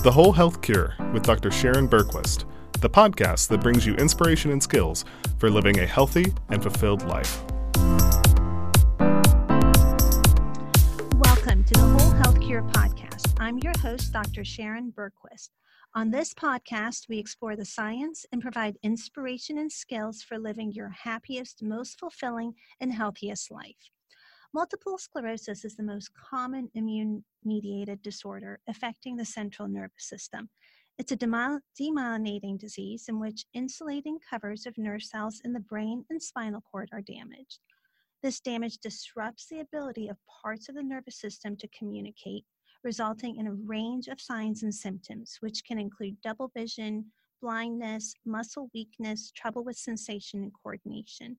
The Whole Health Cure with Dr. Sharon Berquist, the podcast that brings you inspiration and skills for living a healthy and fulfilled life. Welcome to the Whole Health Cure podcast. I'm your host, Dr. Sharon Berquist. On this podcast, we explore the science and provide inspiration and skills for living your happiest, most fulfilling, and healthiest life. Multiple sclerosis is the most common immune-mediated disorder affecting the central nervous system. It's a demyelinating disease in which insulating covers of nerve cells in the brain and spinal cord are damaged. This damage disrupts the ability of parts of the nervous system to communicate, resulting in a range of signs and symptoms, which can include double vision, blindness, muscle weakness, trouble with sensation and coordination.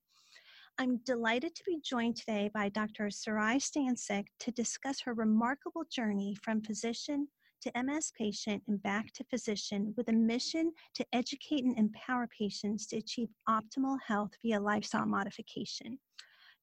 I'm delighted to be joined today by Dr. Sarah Stancic to discuss her remarkable journey from physician to MS patient and back to physician with a mission to educate and empower patients to achieve optimal health via lifestyle modification.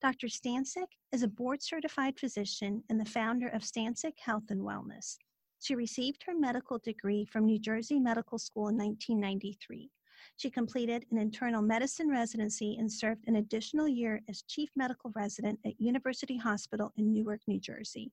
Dr. Stancic is a board-certified physician and the founder of Stancic Health and Wellness. She received her medical degree from New Jersey Medical School in 1993. She completed an internal medicine residency and served an additional year as chief medical resident at University Hospital in Newark, New Jersey.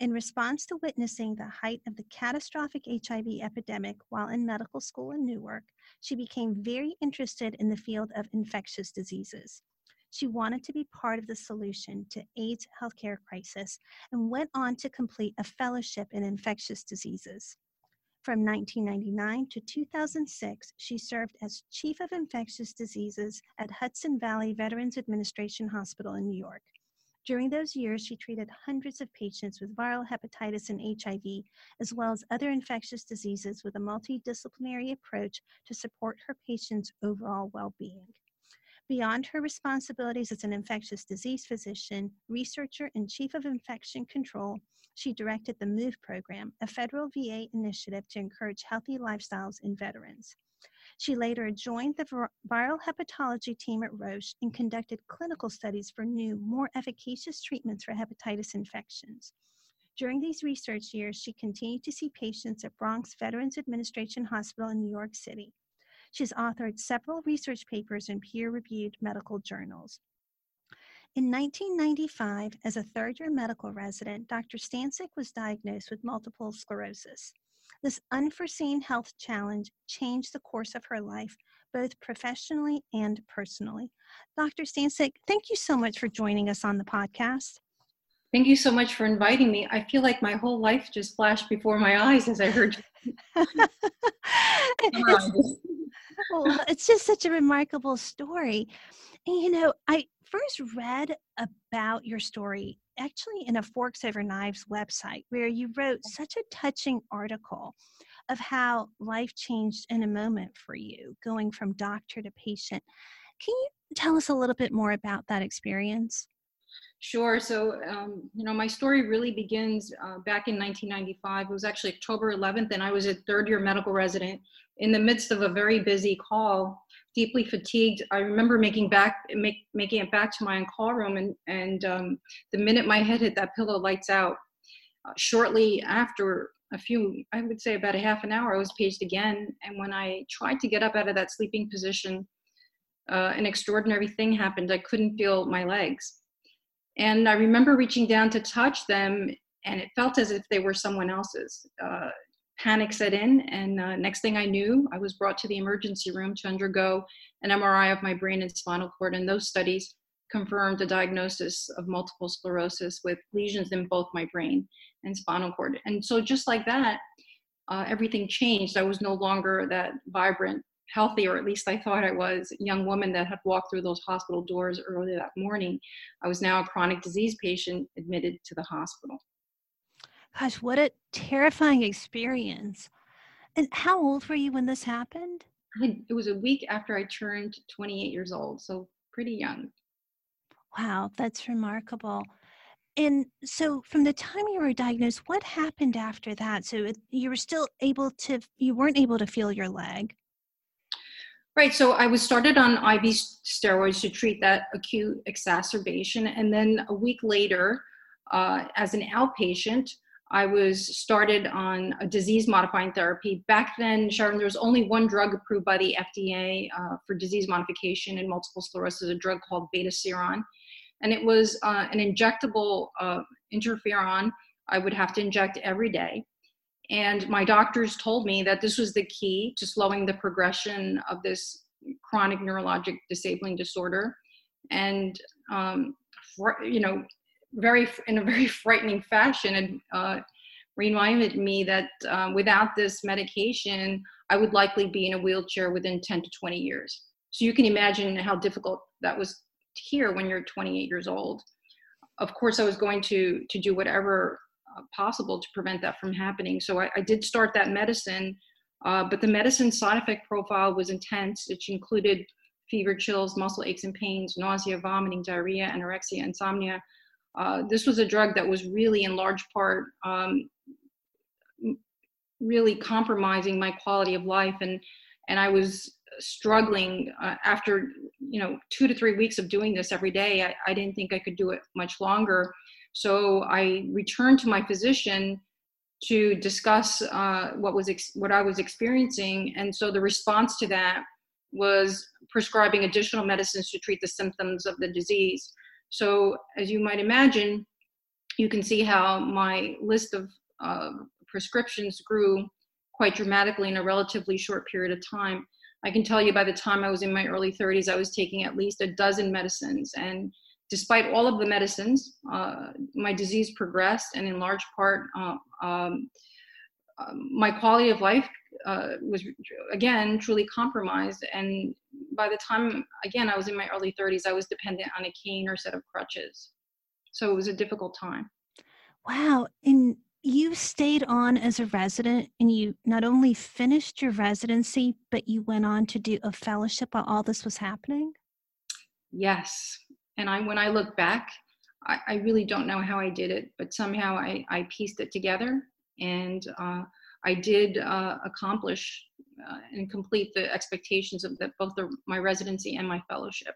In response to witnessing the height of the catastrophic HIV epidemic while in medical school in Newark, she became very interested in the field of infectious diseases. She wanted to be part of the solution to AIDS healthcare crisis and went on to complete a fellowship in infectious diseases. From 1999 to 2006, she served as Chief of Infectious Diseases at Hudson Valley Veterans Administration Hospital in New York. During those years, she treated hundreds of patients with viral hepatitis and HIV, as well as other infectious diseases with a multidisciplinary approach to support her patients' overall well-being. Beyond her responsibilities as an infectious disease physician, researcher, and chief of infection control, she directed the MOVE program, a federal VA initiative to encourage healthy lifestyles in veterans. She later joined the viral hepatology team at Roche and conducted clinical studies for new, more efficacious treatments for hepatitis infections. During these research years, she continued to see patients at Bronx Veterans Administration Hospital in New York City. She's authored several research papers in peer-reviewed medical journals. In 1995, as a third-year medical resident, Dr. Stancic was diagnosed with multiple sclerosis. This unforeseen health challenge changed the course of her life, both professionally and personally. Dr. Stancic, thank you so much for joining us on the podcast. Thank you so much for inviting me. I feel like my whole life just flashed before my eyes as I heard you. Well, it's just such a remarkable story. And, you know, I first read about your story actually in a Forks Over Knives website where you wrote such a touching article of how life changed in a moment for you, going from doctor to patient. Can you tell us a little bit more about that experience? Sure. So, my story really begins back in 1995. It was actually October 11th, and I was a third-year medical resident in the midst of a very busy call, deeply fatigued. I remember making it back to my on-call room, and the minute my head hit that pillow, lights out. Shortly after, I would say about a half an hour, I was paged again, and when I tried to get up out of that sleeping position, an extraordinary thing happened. I couldn't feel my legs. And I remember reaching down to touch them, and it felt as if they were someone else's. Panic set in, and next thing I knew, I was brought to the emergency room to undergo an MRI of my brain and spinal cord, and those studies confirmed a diagnosis of multiple sclerosis with lesions in both my brain and spinal cord. And so just like that, everything changed. I was no longer that vibrant, healthy, or at least I thought I was, a young woman that had walked through those hospital doors early that morning. I was now a chronic disease patient admitted to the hospital. Gosh, what a terrifying experience. And how old were you when this happened? It was a week after I turned 28 years old, so pretty young. Wow, that's remarkable. And so from the time you were diagnosed, what happened after that? So you weren't able to feel your leg. Right, so I was started on IV steroids to treat that acute exacerbation, and then a week later, as an outpatient, I was started on a disease-modifying therapy. Back then, Sharon, there was only one drug approved by the FDA for disease modification in multiple sclerosis, a drug called Betaseron. And it was an injectable interferon I would have to inject every day. And my doctors told me that this was the key to slowing the progression of this chronic neurologic disabling disorder. And, in a very frightening fashion, and reminded me that without this medication, I would likely be in a wheelchair within 10 to 20 years. So you can imagine how difficult that was to hear when you're 28 years old. Of course, I was going to do whatever possible to prevent that from happening. So I did start that medicine, but the medicine side effect profile was intense, which included fever, chills, muscle aches and pains, nausea, vomiting, diarrhea, anorexia, insomnia. This was a drug that was really, in large part, really compromising my quality of life, and I was struggling after 2 to 3 weeks of doing this every day. I didn't think I could do it much longer, so I returned to my physician to discuss what I was experiencing, and so the response to that was prescribing additional medicines to treat the symptoms of the disease. So as you might imagine, you can see how my list of prescriptions grew quite dramatically in a relatively short period of time. I can tell you by the time I was in my early 30s, I was taking at least a dozen medicines. And despite all of the medicines, my disease progressed, and in large part, my quality of life was, again, truly compromised. And by the time, again, I was in my early 30s, I was dependent on a cane or set of crutches. So it was a difficult time. Wow. And you stayed on as a resident, and you not only finished your residency, but you went on to do a fellowship while all this was happening? Yes. And when I look back, I really don't know how I did it, but somehow I pieced it together. And I did accomplish and complete the expectations of both my residency and my fellowship.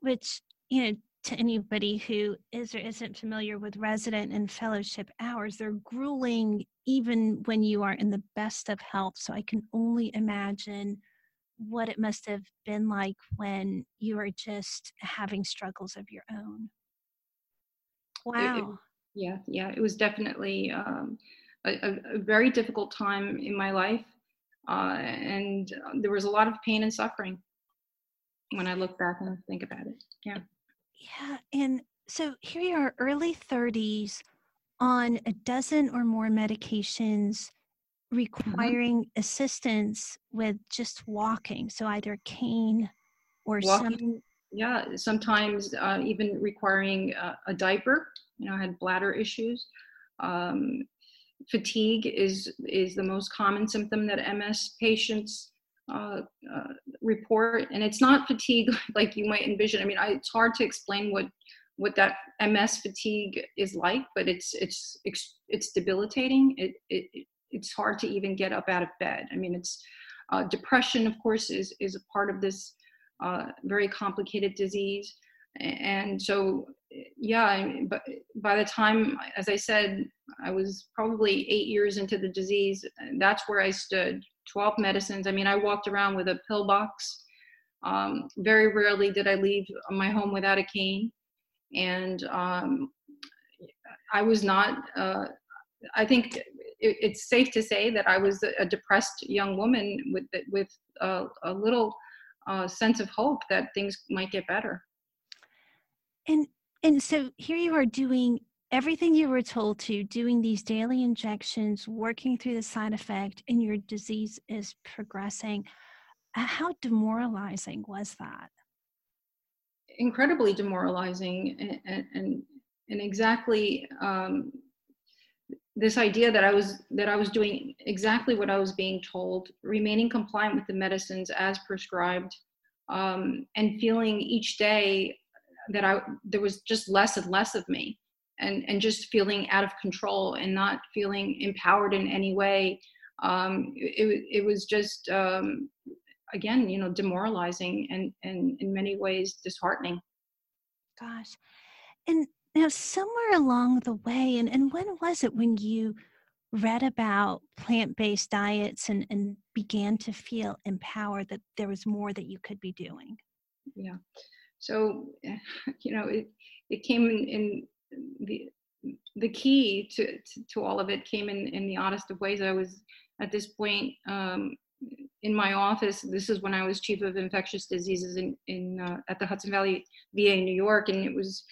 Which, to anybody who is or isn't familiar with resident and fellowship hours, they're grueling even when you are in the best of health. So I can only imagine what it must have been like when you are just having struggles of your own. Wow. Yeah. It was definitely a very difficult time in my life. And there was a lot of pain and suffering when I look back and think about it. Yeah. And so here you are, early 30s, on a dozen or more medications, requiring assistance with just walking. So either a cane or something. Yeah, sometimes even requiring a diaper. I had bladder issues. Fatigue is the most common symptom that MS patients report, and it's not fatigue like you might envision. It's hard to explain what that MS fatigue is like, but it's debilitating. It's hard to even get up out of bed. It's depression, of course, is a part of this very complicated disease, and so. Yeah, but by the time, as I said, I was probably 8 years into the disease. That's where I stood. 12 medicines. I walked around with a pill box. Very rarely did I leave my home without a cane. And I was not, I think it's safe to say that I was a depressed young woman with a little sense of hope that things might get better. And so here you are doing everything you were told to, doing these daily injections, working through the side effect, and your disease is progressing. How demoralizing was that? Incredibly demoralizing, and exactly this idea that I was doing exactly what I was being told, remaining compliant with the medicines as prescribed, and feeling each day that there was just less and less of me, and just feeling out of control and not feeling empowered in any way. It was just, again, demoralizing and in many ways disheartening. Gosh. And Now, somewhere along the way, and when was it when you read about plant-based diets and began to feel empowered that there was more that you could be doing? Yeah. So, you know, it came in the key to all of it came in the oddest of ways. I was at this point in my office. This is when I was chief of infectious diseases at the Hudson Valley VA in New York, and it was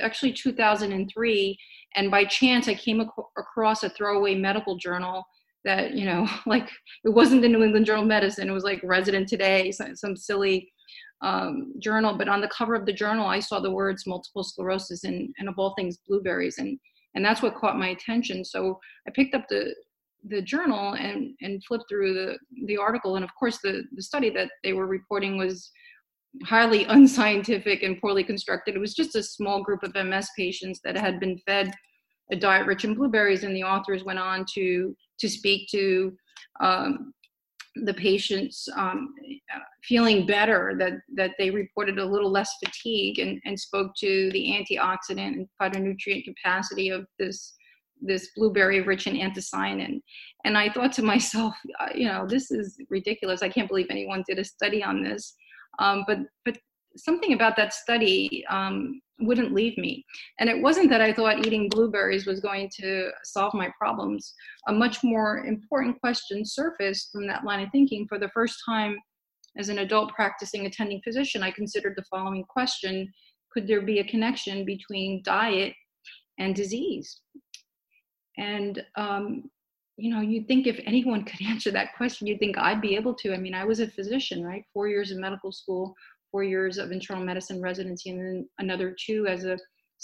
actually 2003. And by chance, I came across a throwaway medical journal that, you know, like, it wasn't the New England Journal of Medicine. It was like Resident Today, some silly journal, but on the cover of the journal, I saw the words multiple sclerosis and of all things blueberries, and that's what caught my attention. So I picked up the journal and flipped through the article, and of course the study that they were reporting was highly unscientific and poorly constructed. It was just a small group of MS patients that had been fed a diet rich in blueberries, and the authors went on to speak to the patients feeling better, that they reported a little less fatigue, and spoke to the antioxidant and phytonutrient capacity of this blueberry rich in anthocyanin. And I thought to myself, you know, this is ridiculous. I can't believe anyone did a study on this. But something about that study wouldn't leave me. And it wasn't that I thought eating blueberries was going to solve my problems. A much more important question surfaced from that line of thinking. For the first time as an adult practicing attending physician, I considered the following question: could there be a connection between diet and disease? And, you know, you'd think if anyone could answer that question, you'd think I'd be able to. I mean, I was a physician, right? 4 years in medical school, 4 years of internal medicine residency, and then another 2 as a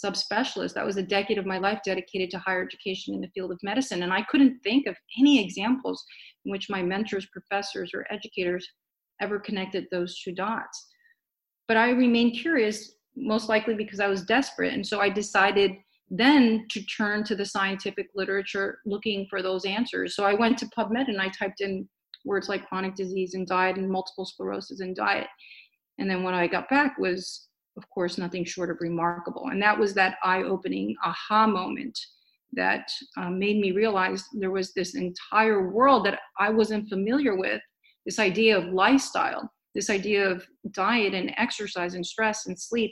subspecialist. That was a decade of my life dedicated to higher education in the field of medicine. And I couldn't think of any examples in which my mentors, professors, or educators ever connected those 2 dots. But I remained curious, most likely because I was desperate. And so I decided then to turn to the scientific literature looking for those answers. So I went to PubMed and I typed in words like chronic disease and diet and multiple sclerosis and diet. And then what I got back was, of course, nothing short of remarkable. And that was that eye-opening aha moment that made me realize there was this entire world that I wasn't familiar with, this idea of lifestyle, this idea of diet and exercise and stress and sleep,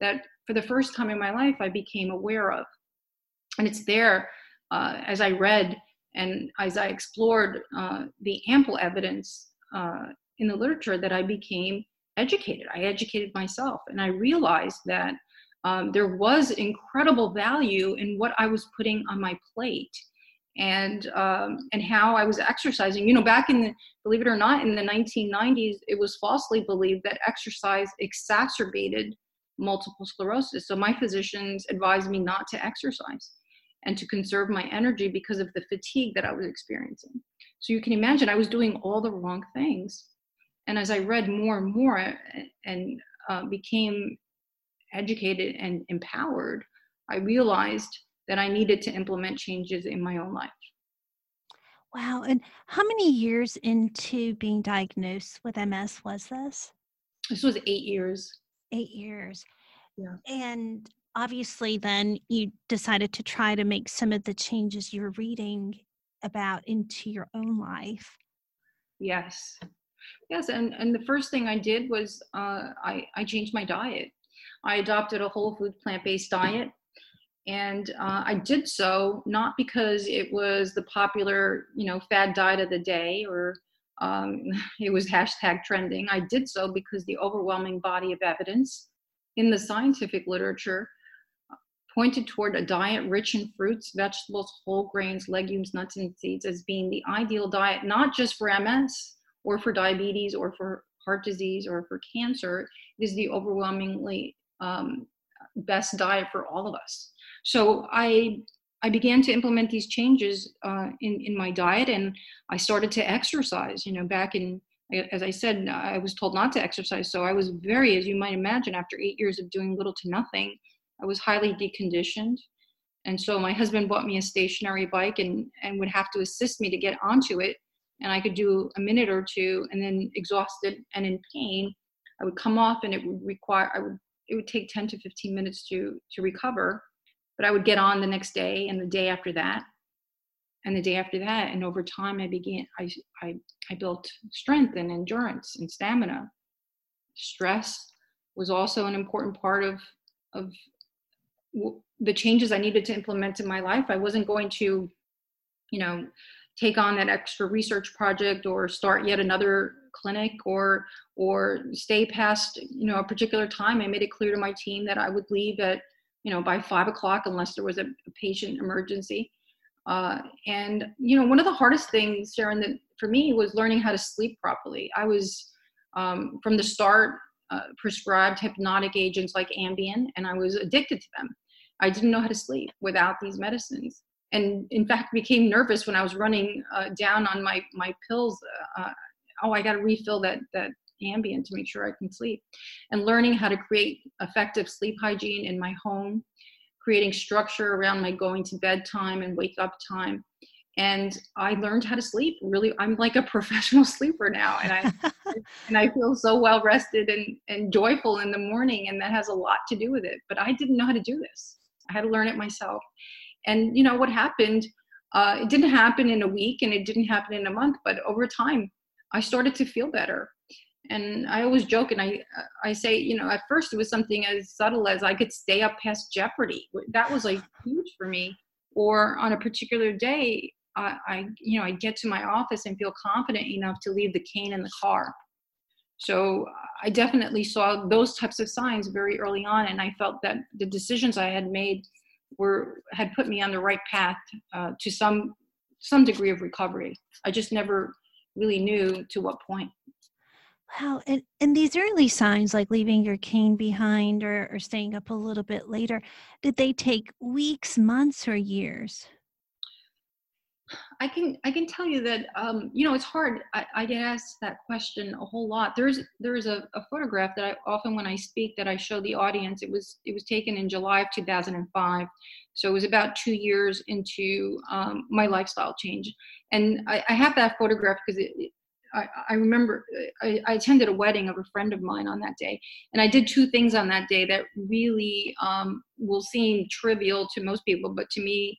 that for the first time in my life, I became aware of. And it's there, as I read and as I explored the ample evidence in the literature, that I became educated. I educated myself, and I realized that there was incredible value in what I was putting on my plate, and how I was exercising. You know, back in the, believe it or not, in the 1990s, it was falsely believed that exercise exacerbated multiple sclerosis. So my physicians advised me not to exercise and to conserve my energy because of the fatigue that I was experiencing. So you can imagine I was doing all the wrong things. And as I read more and more and became educated and empowered, I realized that I needed to implement changes in my own life. Wow. And how many years into being diagnosed with MS was this? This was 8 years. 8 years. Yeah. And obviously then you decided to try to make some of the changes you were reading about into your own life. Yes. Yes, and the first thing I did was I changed my diet. I adopted a whole food plant-based diet, and I did so not because it was the popular, you know, fad diet of the day, or it was hashtag trending. I did so because the overwhelming body of evidence in the scientific literature pointed toward a diet rich in fruits, vegetables, whole grains, legumes, nuts, and seeds as being the ideal diet, not just for MS, or for diabetes, or for heart disease, or for cancer. It is the overwhelmingly best diet for all of us. So I began to implement these changes in my diet, and I started to exercise. You know, back in, as I said, I was told not to exercise, so I was very, as you might imagine, after 8 years of doing little to nothing, I was highly deconditioned. And so my husband bought me a stationary bike and would have to assist me to get onto it. And I could do a minute or two, and then exhausted and in pain, I would come off, and it would take 10 to 15 minutes to recover. But I would get on the next day and the day after that and the day after that. And over time, I built strength and endurance and stamina. Stress was also an important part of the changes I needed to implement in my life. I wasn't going to, you know, take on that extra research project or start yet another clinic or stay past, you know, a particular time. I made it clear to my team that I would leave at, you know, by 5 o'clock unless there was a patient emergency. And, you know, one of the hardest things, Sharon, that for me was learning how to sleep properly. I was, from the start, prescribed hypnotic agents like Ambien, and I was addicted to them. I didn't know how to sleep without these medicines. And in fact, became nervous when I was running down on my pills. Oh, I got to refill that Ambien to make sure I can sleep. And learning how to create effective sleep hygiene in my home, creating structure around my going to bed time and wake up time. And I learned how to sleep. Really, I'm like a professional sleeper now. And I feel so well rested and joyful in the morning. And that has a lot to do with it. But I didn't know how to do this. I had to learn it myself. And you know what happened? It didn't happen in a week and it didn't happen in a month, but over time, I started to feel better. And I always joke and I say, you know, at first it was something as subtle as I could stay up past Jeopardy. That was like huge for me. Or on a particular day, I get to my office and feel confident enough to leave the cane in the car. So I definitely saw those types of signs very early on. And I felt that the decisions I had made had put me on the right path to some degree of recovery. I just never really knew to what point. Wow. And these early signs, like leaving your cane behind or staying up a little bit later, did they take weeks, months, or years? I can tell you that, you know, it's hard. I get asked that question a whole lot. There is a photograph that I often, when I speak, that I show the audience. It was taken in July of 2005. So it was about 2 years into my lifestyle change. And I have that photograph because I remember I attended a wedding of a friend of mine on that day. And I did two things on that day that really will seem trivial to most people, but to me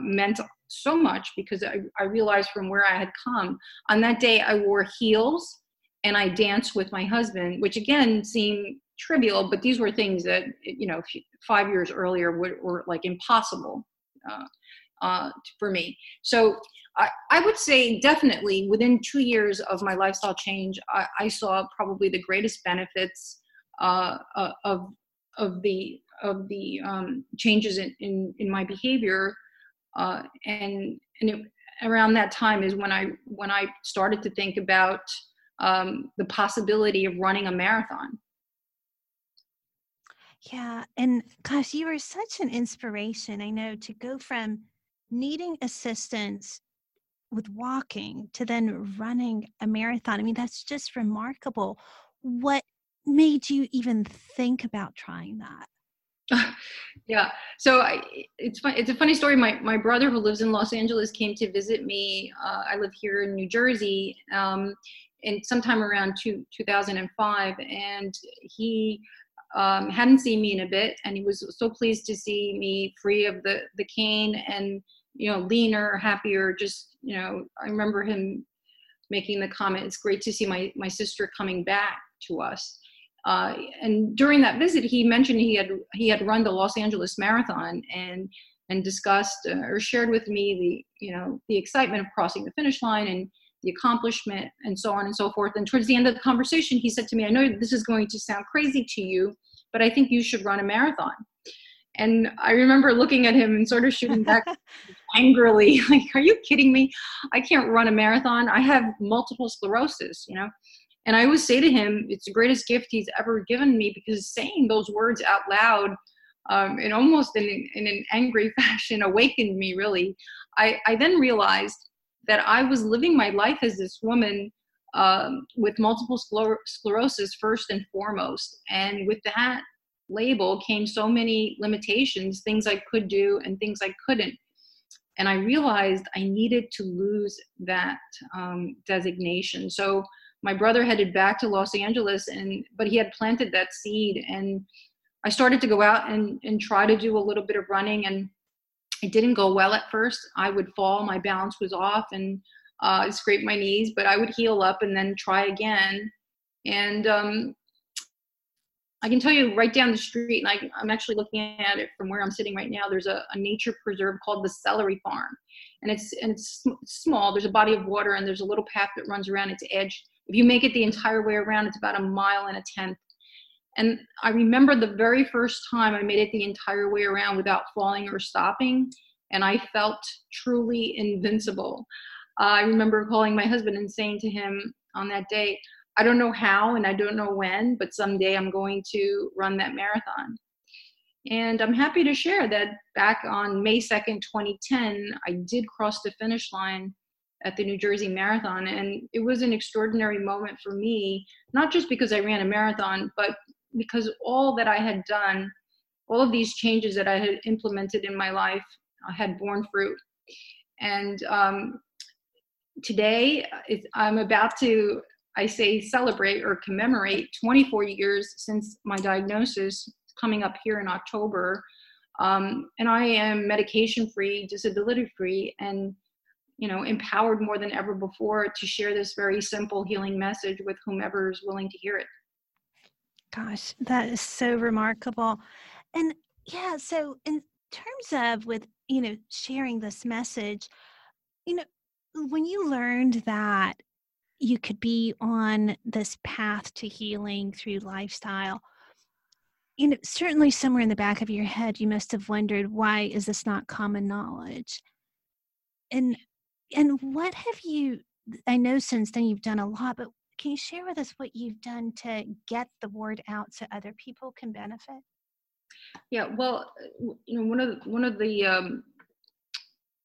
meant so much, because I realized from where I had come. On that day, I wore heels and I danced with my husband, which again seemed trivial, but these were things that, you know, 5 years earlier were like impossible for me. So I would say definitely within 2 years of my lifestyle change, I saw probably the greatest benefits of the changes in my behavior. And it, around that time is when I started to think about the possibility of running a marathon. Yeah, and gosh, you were such an inspiration. I know, to go from needing assistance with walking to then running a marathon. I mean, that's just remarkable. What made you even think about trying that? Yeah. So it's a funny story. My brother, who lives in Los Angeles, came to visit me. I live here in New Jersey, and sometime around 2005. And he hadn't seen me in a bit. And he was so pleased to see me free of the cane and, you know, leaner, happier, just, you know, I remember him making the comment, it's great to see my sister coming back to us. And during that visit, he mentioned he had run the Los Angeles Marathon and discussed or shared with me the excitement of crossing the finish line and the accomplishment and so on and so forth. And towards the end of the conversation, he said to me, I know this is going to sound crazy to you, but I think you should run a marathon. And I remember looking at him and sort of shooting back angrily, like, are you kidding me? I can't run a marathon. I have multiple sclerosis, you know? And I always say to him, it's the greatest gift he's ever given me, because saying those words out loud, and almost in an angry fashion, awakened me, really. I then realized that I was living my life as this woman with multiple sclerosis first and foremost. And with that label came so many limitations, things I could do and things I couldn't. And I realized I needed to lose that designation. So my brother headed back to Los Angeles, but he had planted that seed. And I started to go out and try to do a little bit of running, and it didn't go well at first. I would fall, my balance was off, and scrape my knees, but I would heal up and then try again. And I can tell you right down the street, and I'm actually looking at it from where I'm sitting right now, there's a nature preserve called the Celery Farm. And it's small. There's a body of water, and there's a little path that runs around its edge. If you make it the entire way around, it's about 1.1 miles. And I remember the very first time I made it the entire way around without falling or stopping, and I felt truly invincible. I remember calling my husband and saying to him on that day, I don't know how and I don't know when, but someday I'm going to run that marathon. And I'm happy to share that back on May 2nd, 2010, I did cross the finish line at the New Jersey Marathon. And it was an extraordinary moment for me, not just because I ran a marathon, but because all that I had done, all of these changes that I had implemented in my life had borne fruit. And today, I'm about to, I say, celebrate or commemorate 24 years since my diagnosis, coming up here in October. And I am medication-free, disability-free, and, empowered more than ever before to share this very simple healing message with whomever is willing to hear it. Gosh, that is so remarkable. And yeah, so in terms of sharing this message, when you learned that you could be on this path to healing through lifestyle, certainly somewhere in the back of your head, you must have wondered, why is this not common knowledge? And what have you, I know since then you've done a lot, but can you share with us what you've done to get the word out so other people can benefit? Yeah, well, one of the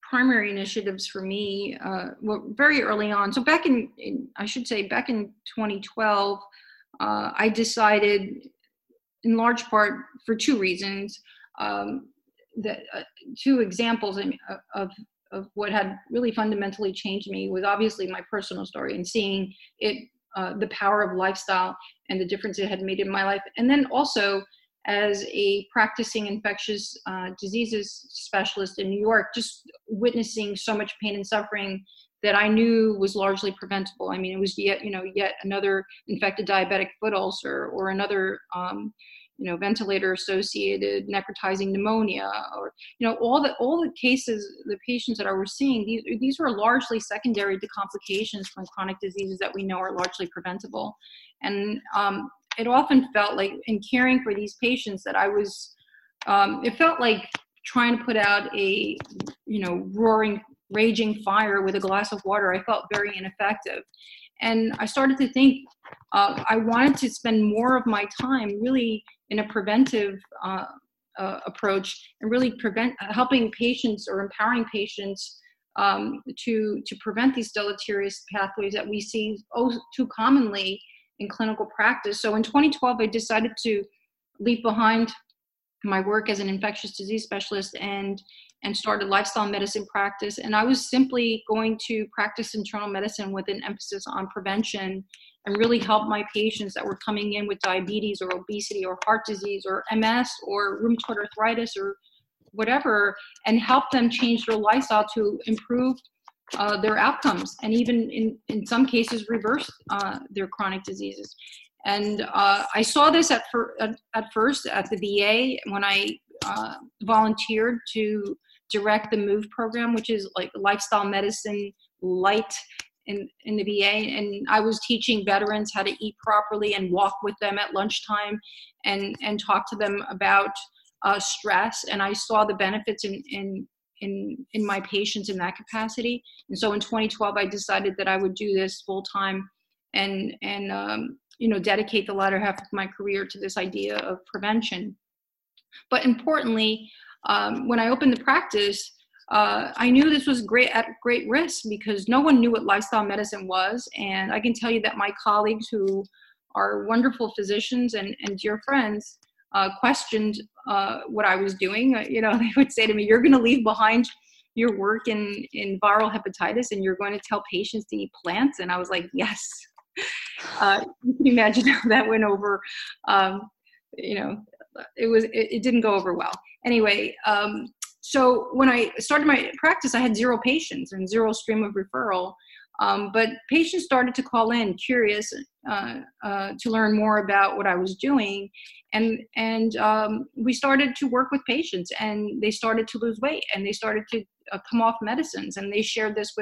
primary initiatives for me, very early on. So back in 2012, I decided, in large part for two reasons, two examples of what had really fundamentally changed me was obviously my personal story and seeing it, the power of lifestyle and the difference it had made in my life. And then also, as a practicing infectious diseases specialist in New York, just witnessing so much pain and suffering that I knew was largely preventable. I mean, it was yet another infected diabetic foot ulcer, or another, ventilator-associated necrotizing pneumonia, or, all the cases, the patients that I was seeing, these were largely secondary to complications from chronic diseases that we know are largely preventable. And, it often felt like, in caring for these patients, that I was, it felt like trying to put out a, raging fire with a glass of water. I felt very ineffective. And I started to think I wanted to spend more of my time really in a preventive approach, and really helping patients, or empowering patients to prevent these deleterious pathways that we see too commonly in clinical practice. So in 2012, I decided to leave behind my work as an infectious disease specialist and started lifestyle medicine practice. And I was simply going to practice internal medicine with an emphasis on prevention, and really help my patients that were coming in with diabetes or obesity or heart disease or MS or rheumatoid arthritis or whatever, and help them change their lifestyle to improve their outcomes, and even in some cases reverse their chronic diseases. And I saw this at first at the VA when I volunteered to direct the MOVE program, which is like lifestyle medicine light in the VA. And I was teaching veterans how to eat properly and walk with them at lunchtime and talk to them about stress. And I saw the benefits in my patients in that capacity. And so in 2012, I decided that I would do this full time and dedicate the latter half of my career to this idea of prevention. But importantly, when I opened the practice, I knew this was at great risk, because no one knew what lifestyle medicine was. And I can tell you that my colleagues, who are wonderful physicians and dear friends, questioned what I was doing. They would say to me, "You're going to leave behind your work in viral hepatitis, and you're going to tell patients to eat plants?" And I was like, yes. You can imagine how that went over. you know, it didn't go over well. Anyway, so when I started my practice, I had zero patients and zero stream of referral. But patients started to call in curious to learn more about what I was doing. And we started to work with patients, and they started to lose weight, and they started to come off medicines, and they shared this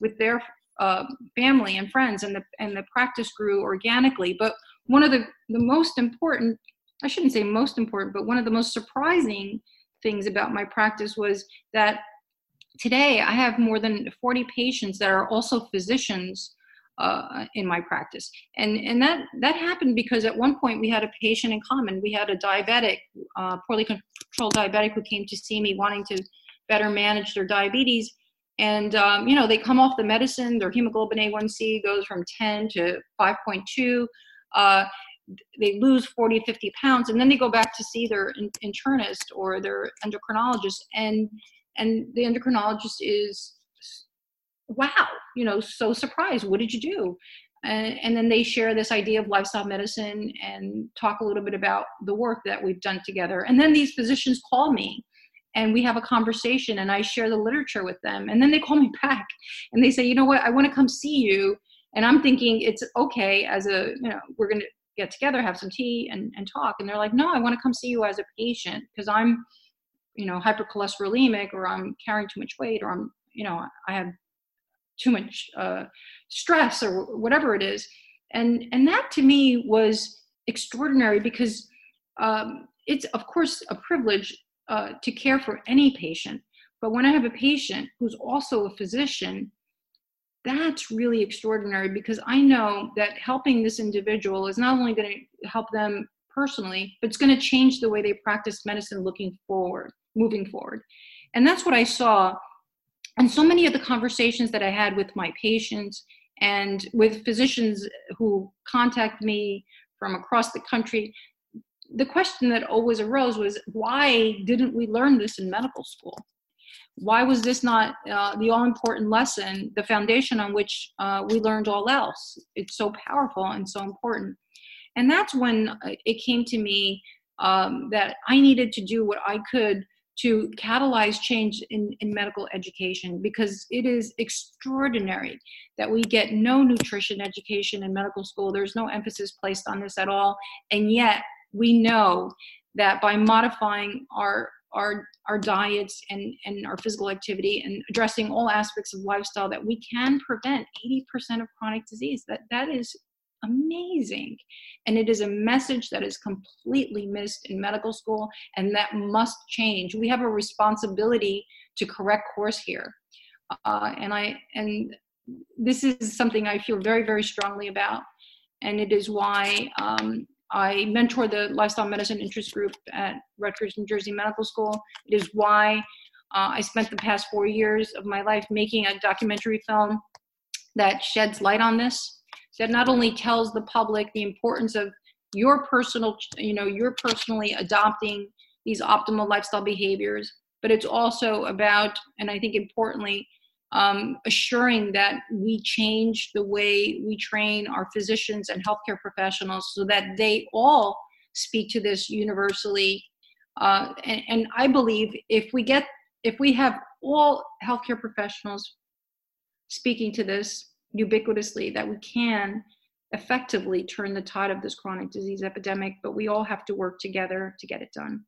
with their family and friends, and the practice grew organically. But one of the most important, I shouldn't say most important, but one of the most surprising things about my practice was that today, I have more than 40 patients that are also physicians in my practice. And that happened because at one point we had a patient in common. We had a diabetic, poorly controlled diabetic, who came to see me wanting to better manage their diabetes. And, you know, they come off the medicine, their hemoglobin A1C goes from 10 to 5.2. They lose 40, 50 pounds, and then they go back to see their internist or their endocrinologist. And the endocrinologist is, wow, you know, so surprised. What did you do? And then they share this idea of lifestyle medicine and talk a little bit about the work that we've done together. And then these physicians call me, and we have a conversation, and I share the literature with them. And then they call me back, and they say, you know what, I want to come see you. And I'm thinking, it's okay as a, you know, we're going to get together, have some tea and talk. And they're like, no, I want to come see you as a patient because I'm, you know, hypercholesterolemic, or I'm carrying too much weight, or I'm, you know, I have too much stress, or whatever it is. And that to me was extraordinary because it's, of course, a privilege to care for any patient. But when I have a patient who's also a physician, that's really extraordinary because I know that helping this individual is not only going to help them personally, but it's going to change the way they practice medicine moving forward. And that's what I saw. And so many of the conversations that I had with my patients and with physicians who contact me from across the country, the question that always arose was, why didn't we learn this in medical school? Why was this not the all-important lesson, the foundation on which we learned all else? It's so powerful and so important. And that's when it came to me that I needed to do what I could to catalyze change in medical education, because it is extraordinary that we get no nutrition education in medical school. There's no emphasis placed on this at all. And yet we know that by modifying our diets and our physical activity and addressing all aspects of lifestyle, that we can prevent 80% of chronic disease. That is amazing. And it is a message that is completely missed in medical school, and that must change. We have a responsibility to correct course here. And this is something I feel very, very strongly about. And it is why I mentor the Lifestyle Medicine Interest Group at Rutgers New Jersey Medical School. It is why I spent the past 4 years of my life making a documentary film that sheds light on this, that not only tells the public the importance of your personally adopting these optimal lifestyle behaviors, but it's also about, and I think importantly, assuring that we change the way we train our physicians and healthcare professionals so that they all speak to this universally. And I believe if we have all healthcare professionals speaking to this ubiquitously, that we can effectively turn the tide of this chronic disease epidemic, but we all have to work together to get it done.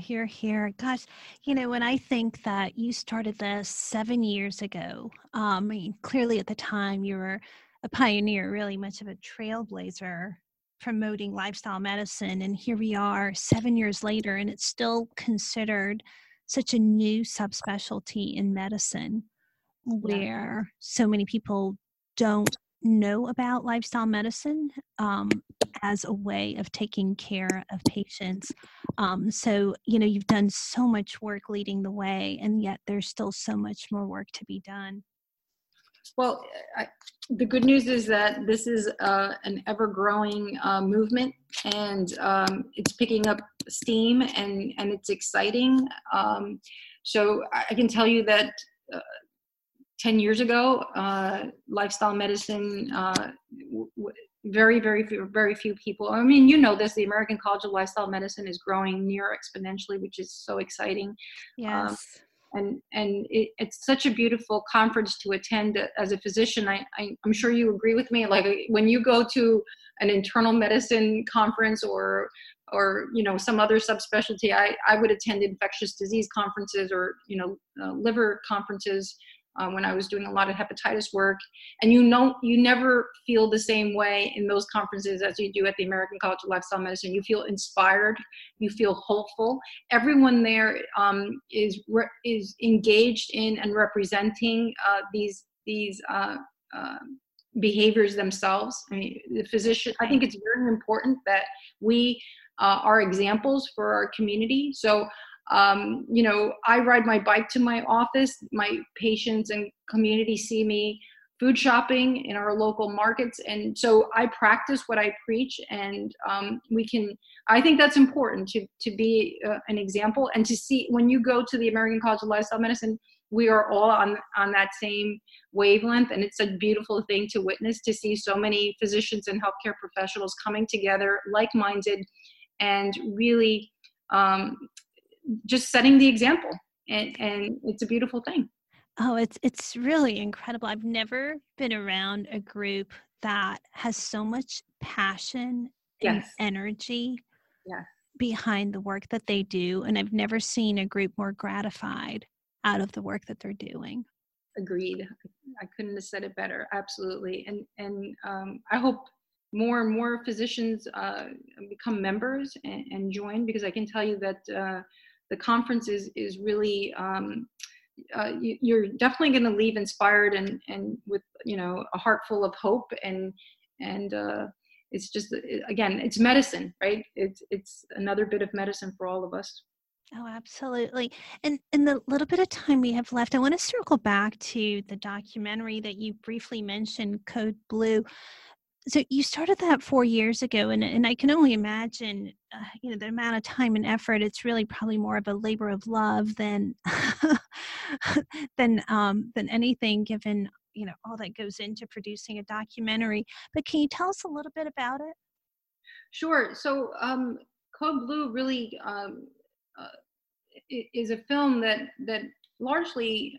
Hear, hear. Gosh, you know, when I think that you started this 7 years ago, I mean, clearly at the time you were a pioneer, really much of a trailblazer promoting lifestyle medicine. And here we are 7 years later, and it's still considered such a new subspecialty in medicine, where so many people don't know about lifestyle medicine as a way of taking care of patients. So, you know, you've done so much work leading the way, and yet there's still so much more work to be done. Well, the good news is that this is an ever-growing movement, and it's picking up steam, and it's exciting. So I can tell you that 10 years ago, lifestyle medicine Very few people. I mean, you know this, the American College of Lifestyle Medicine is growing near exponentially, which is so exciting. Yes. And it's such a beautiful conference to attend as a physician. I'm sure you agree with me. Like when you go to an internal medicine conference or you know, some other subspecialty, I would attend infectious disease conferences or, you know, liver conferences when I was doing a lot of hepatitis work. And you know, you never feel the same way in those conferences as you do at the American College of Lifestyle Medicine. You feel inspired, you feel hopeful. Everyone there is engaged in and representing these behaviors themselves. I mean, the physician, I think it's very important that we are examples for our community. So, you know, I ride my bike to my office, my patients and community see me food shopping in our local markets. And so I practice what I preach, and I think that's important to be an example, and to see when you go to the American College of Lifestyle Medicine, we are all on that same wavelength. And it's a beautiful thing to witness, to see so many physicians and healthcare professionals coming together, like-minded, and really, just setting the example, and it's a beautiful thing. Oh, it's really incredible. I've never been around a group that has so much passion and energy behind the work that they do. And I've never seen a group more gratified out of the work that they're doing. Agreed. I couldn't have said it better. Absolutely. And I hope more and more physicians become members and join, because I can tell you that the conference is really, you're definitely going to leave inspired and with, you know, a heart full of hope, and it's just, again, it's medicine, right? It's another bit of medicine for all of us. Oh, absolutely. And in the little bit of time we have left, I want to circle back to the documentary that you briefly mentioned, Code Blue. So you started that 4 years ago, and I can only imagine, you know, the amount of time and effort. It's really probably more of a labor of love than anything, given, you know, all that goes into producing a documentary. But can you tell us a little bit about it? Sure. So Code Blue really is a film that largely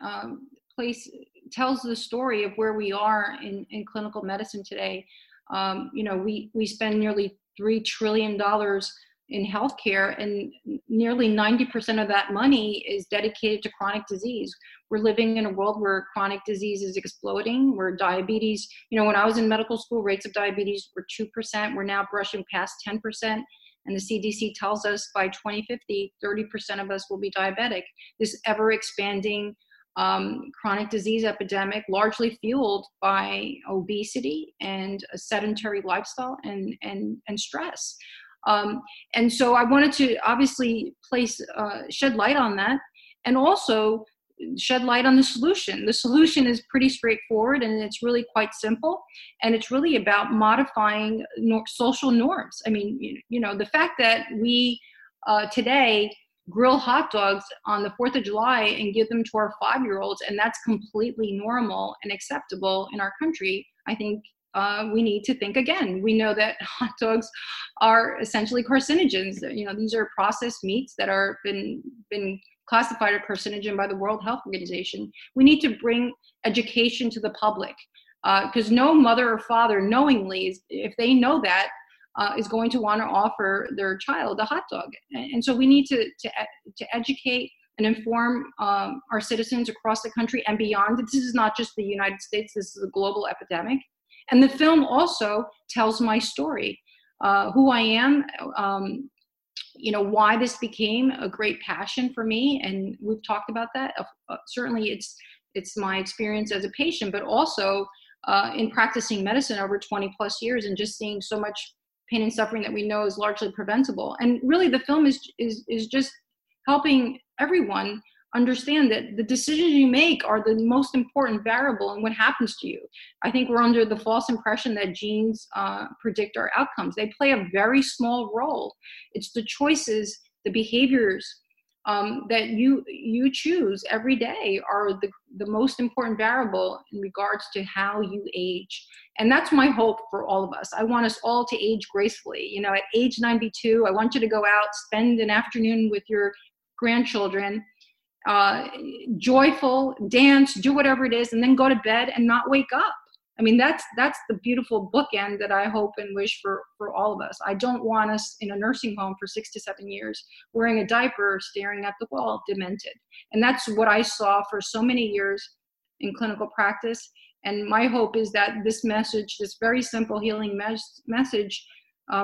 tells the story of where we are in clinical medicine today. You know, we spend nearly $3 trillion in healthcare, and nearly 90% of that money is dedicated to chronic disease. We're living in a world where chronic disease is exploding, where diabetes, you know, when I was in medical school, rates of diabetes were 2%. We're now brushing past 10%. And the CDC tells us by 2050, 30% of us will be diabetic. This ever expanding chronic disease epidemic, largely fueled by obesity and a sedentary lifestyle and stress. And so I wanted to obviously shed light on that, and also shed light on the solution. The solution is pretty straightforward, and it's really quite simple. And it's really about modifying social norms. I mean, you know, the fact that we today grill hot dogs on the 4th of July and give them to our 5-year-olds, and that's completely normal and acceptable in our country, I think we need to think again. We know that hot dogs are essentially carcinogens. You know, these are processed meats that are been classified as carcinogen by the World Health Organization. We need to bring education to the public, because no mother or father knowingly, if they know that, is going to want to offer their child a hot dog. And so we need to educate and inform our citizens across the country and beyond. This is not just the United States, this is a global epidemic. And the film also tells my story, who I am, you know, why this became a great passion for me. And we've talked about that. Certainly it's my experience as a patient, but also in practicing medicine over 20 plus years, and just seeing so much pain and suffering that we know is largely preventable. And really the film is just helping everyone understand that the decisions you make are the most important variable in what happens to you. I think we're under the false impression that genes predict our outcomes. They play a very small role. It's the choices, the behaviors, that you choose every day are the most important variable in regards to how you age. And that's my hope for all of us. I want us all to age gracefully. You know, at age 92, I want you to go out, spend an afternoon with your grandchildren, joyful, dance, do whatever it is, and then go to bed and not wake up. I mean, that's the beautiful bookend that I hope and wish for all of us. I don't want us in a nursing home for 6 to 7 years wearing a diaper, staring at the wall, demented. And that's what I saw for so many years in clinical practice. And my hope is that this message, this very simple healing message,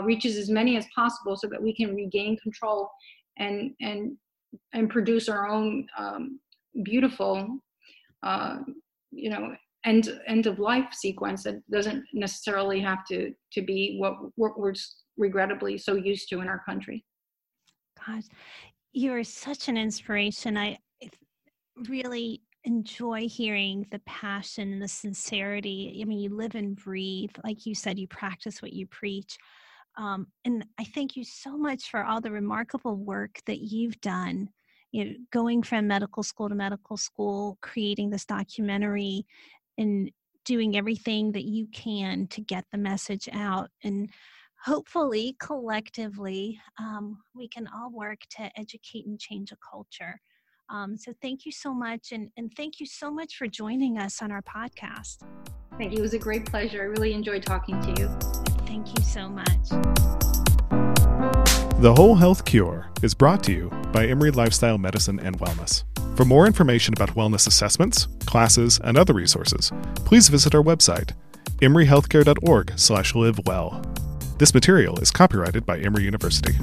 reaches as many as possible so that we can regain control and produce our own beautiful, you know, end of life sequence that doesn't necessarily have to be what we're regrettably so used to in our country. God, you are such an inspiration. I really enjoy hearing the passion and the sincerity. I mean, you live and breathe. Like you said, you practice what you preach. And I thank you so much for all the remarkable work that you've done. You know, going from medical school to medical school, creating this documentary, and doing everything that you can to get the message out. And hopefully, collectively, we can all work to educate and change a culture. So thank you so much. And thank you so much for joining us on our podcast. Thank you. It was a great pleasure. I really enjoyed talking to you. Thank you so much. The Whole Health Cure is brought to you by Emory Lifestyle Medicine and Wellness. For more information about wellness assessments, classes, and other resources, please visit our website, emoryhealthcare.org/livewell. This material is copyrighted by Emory University.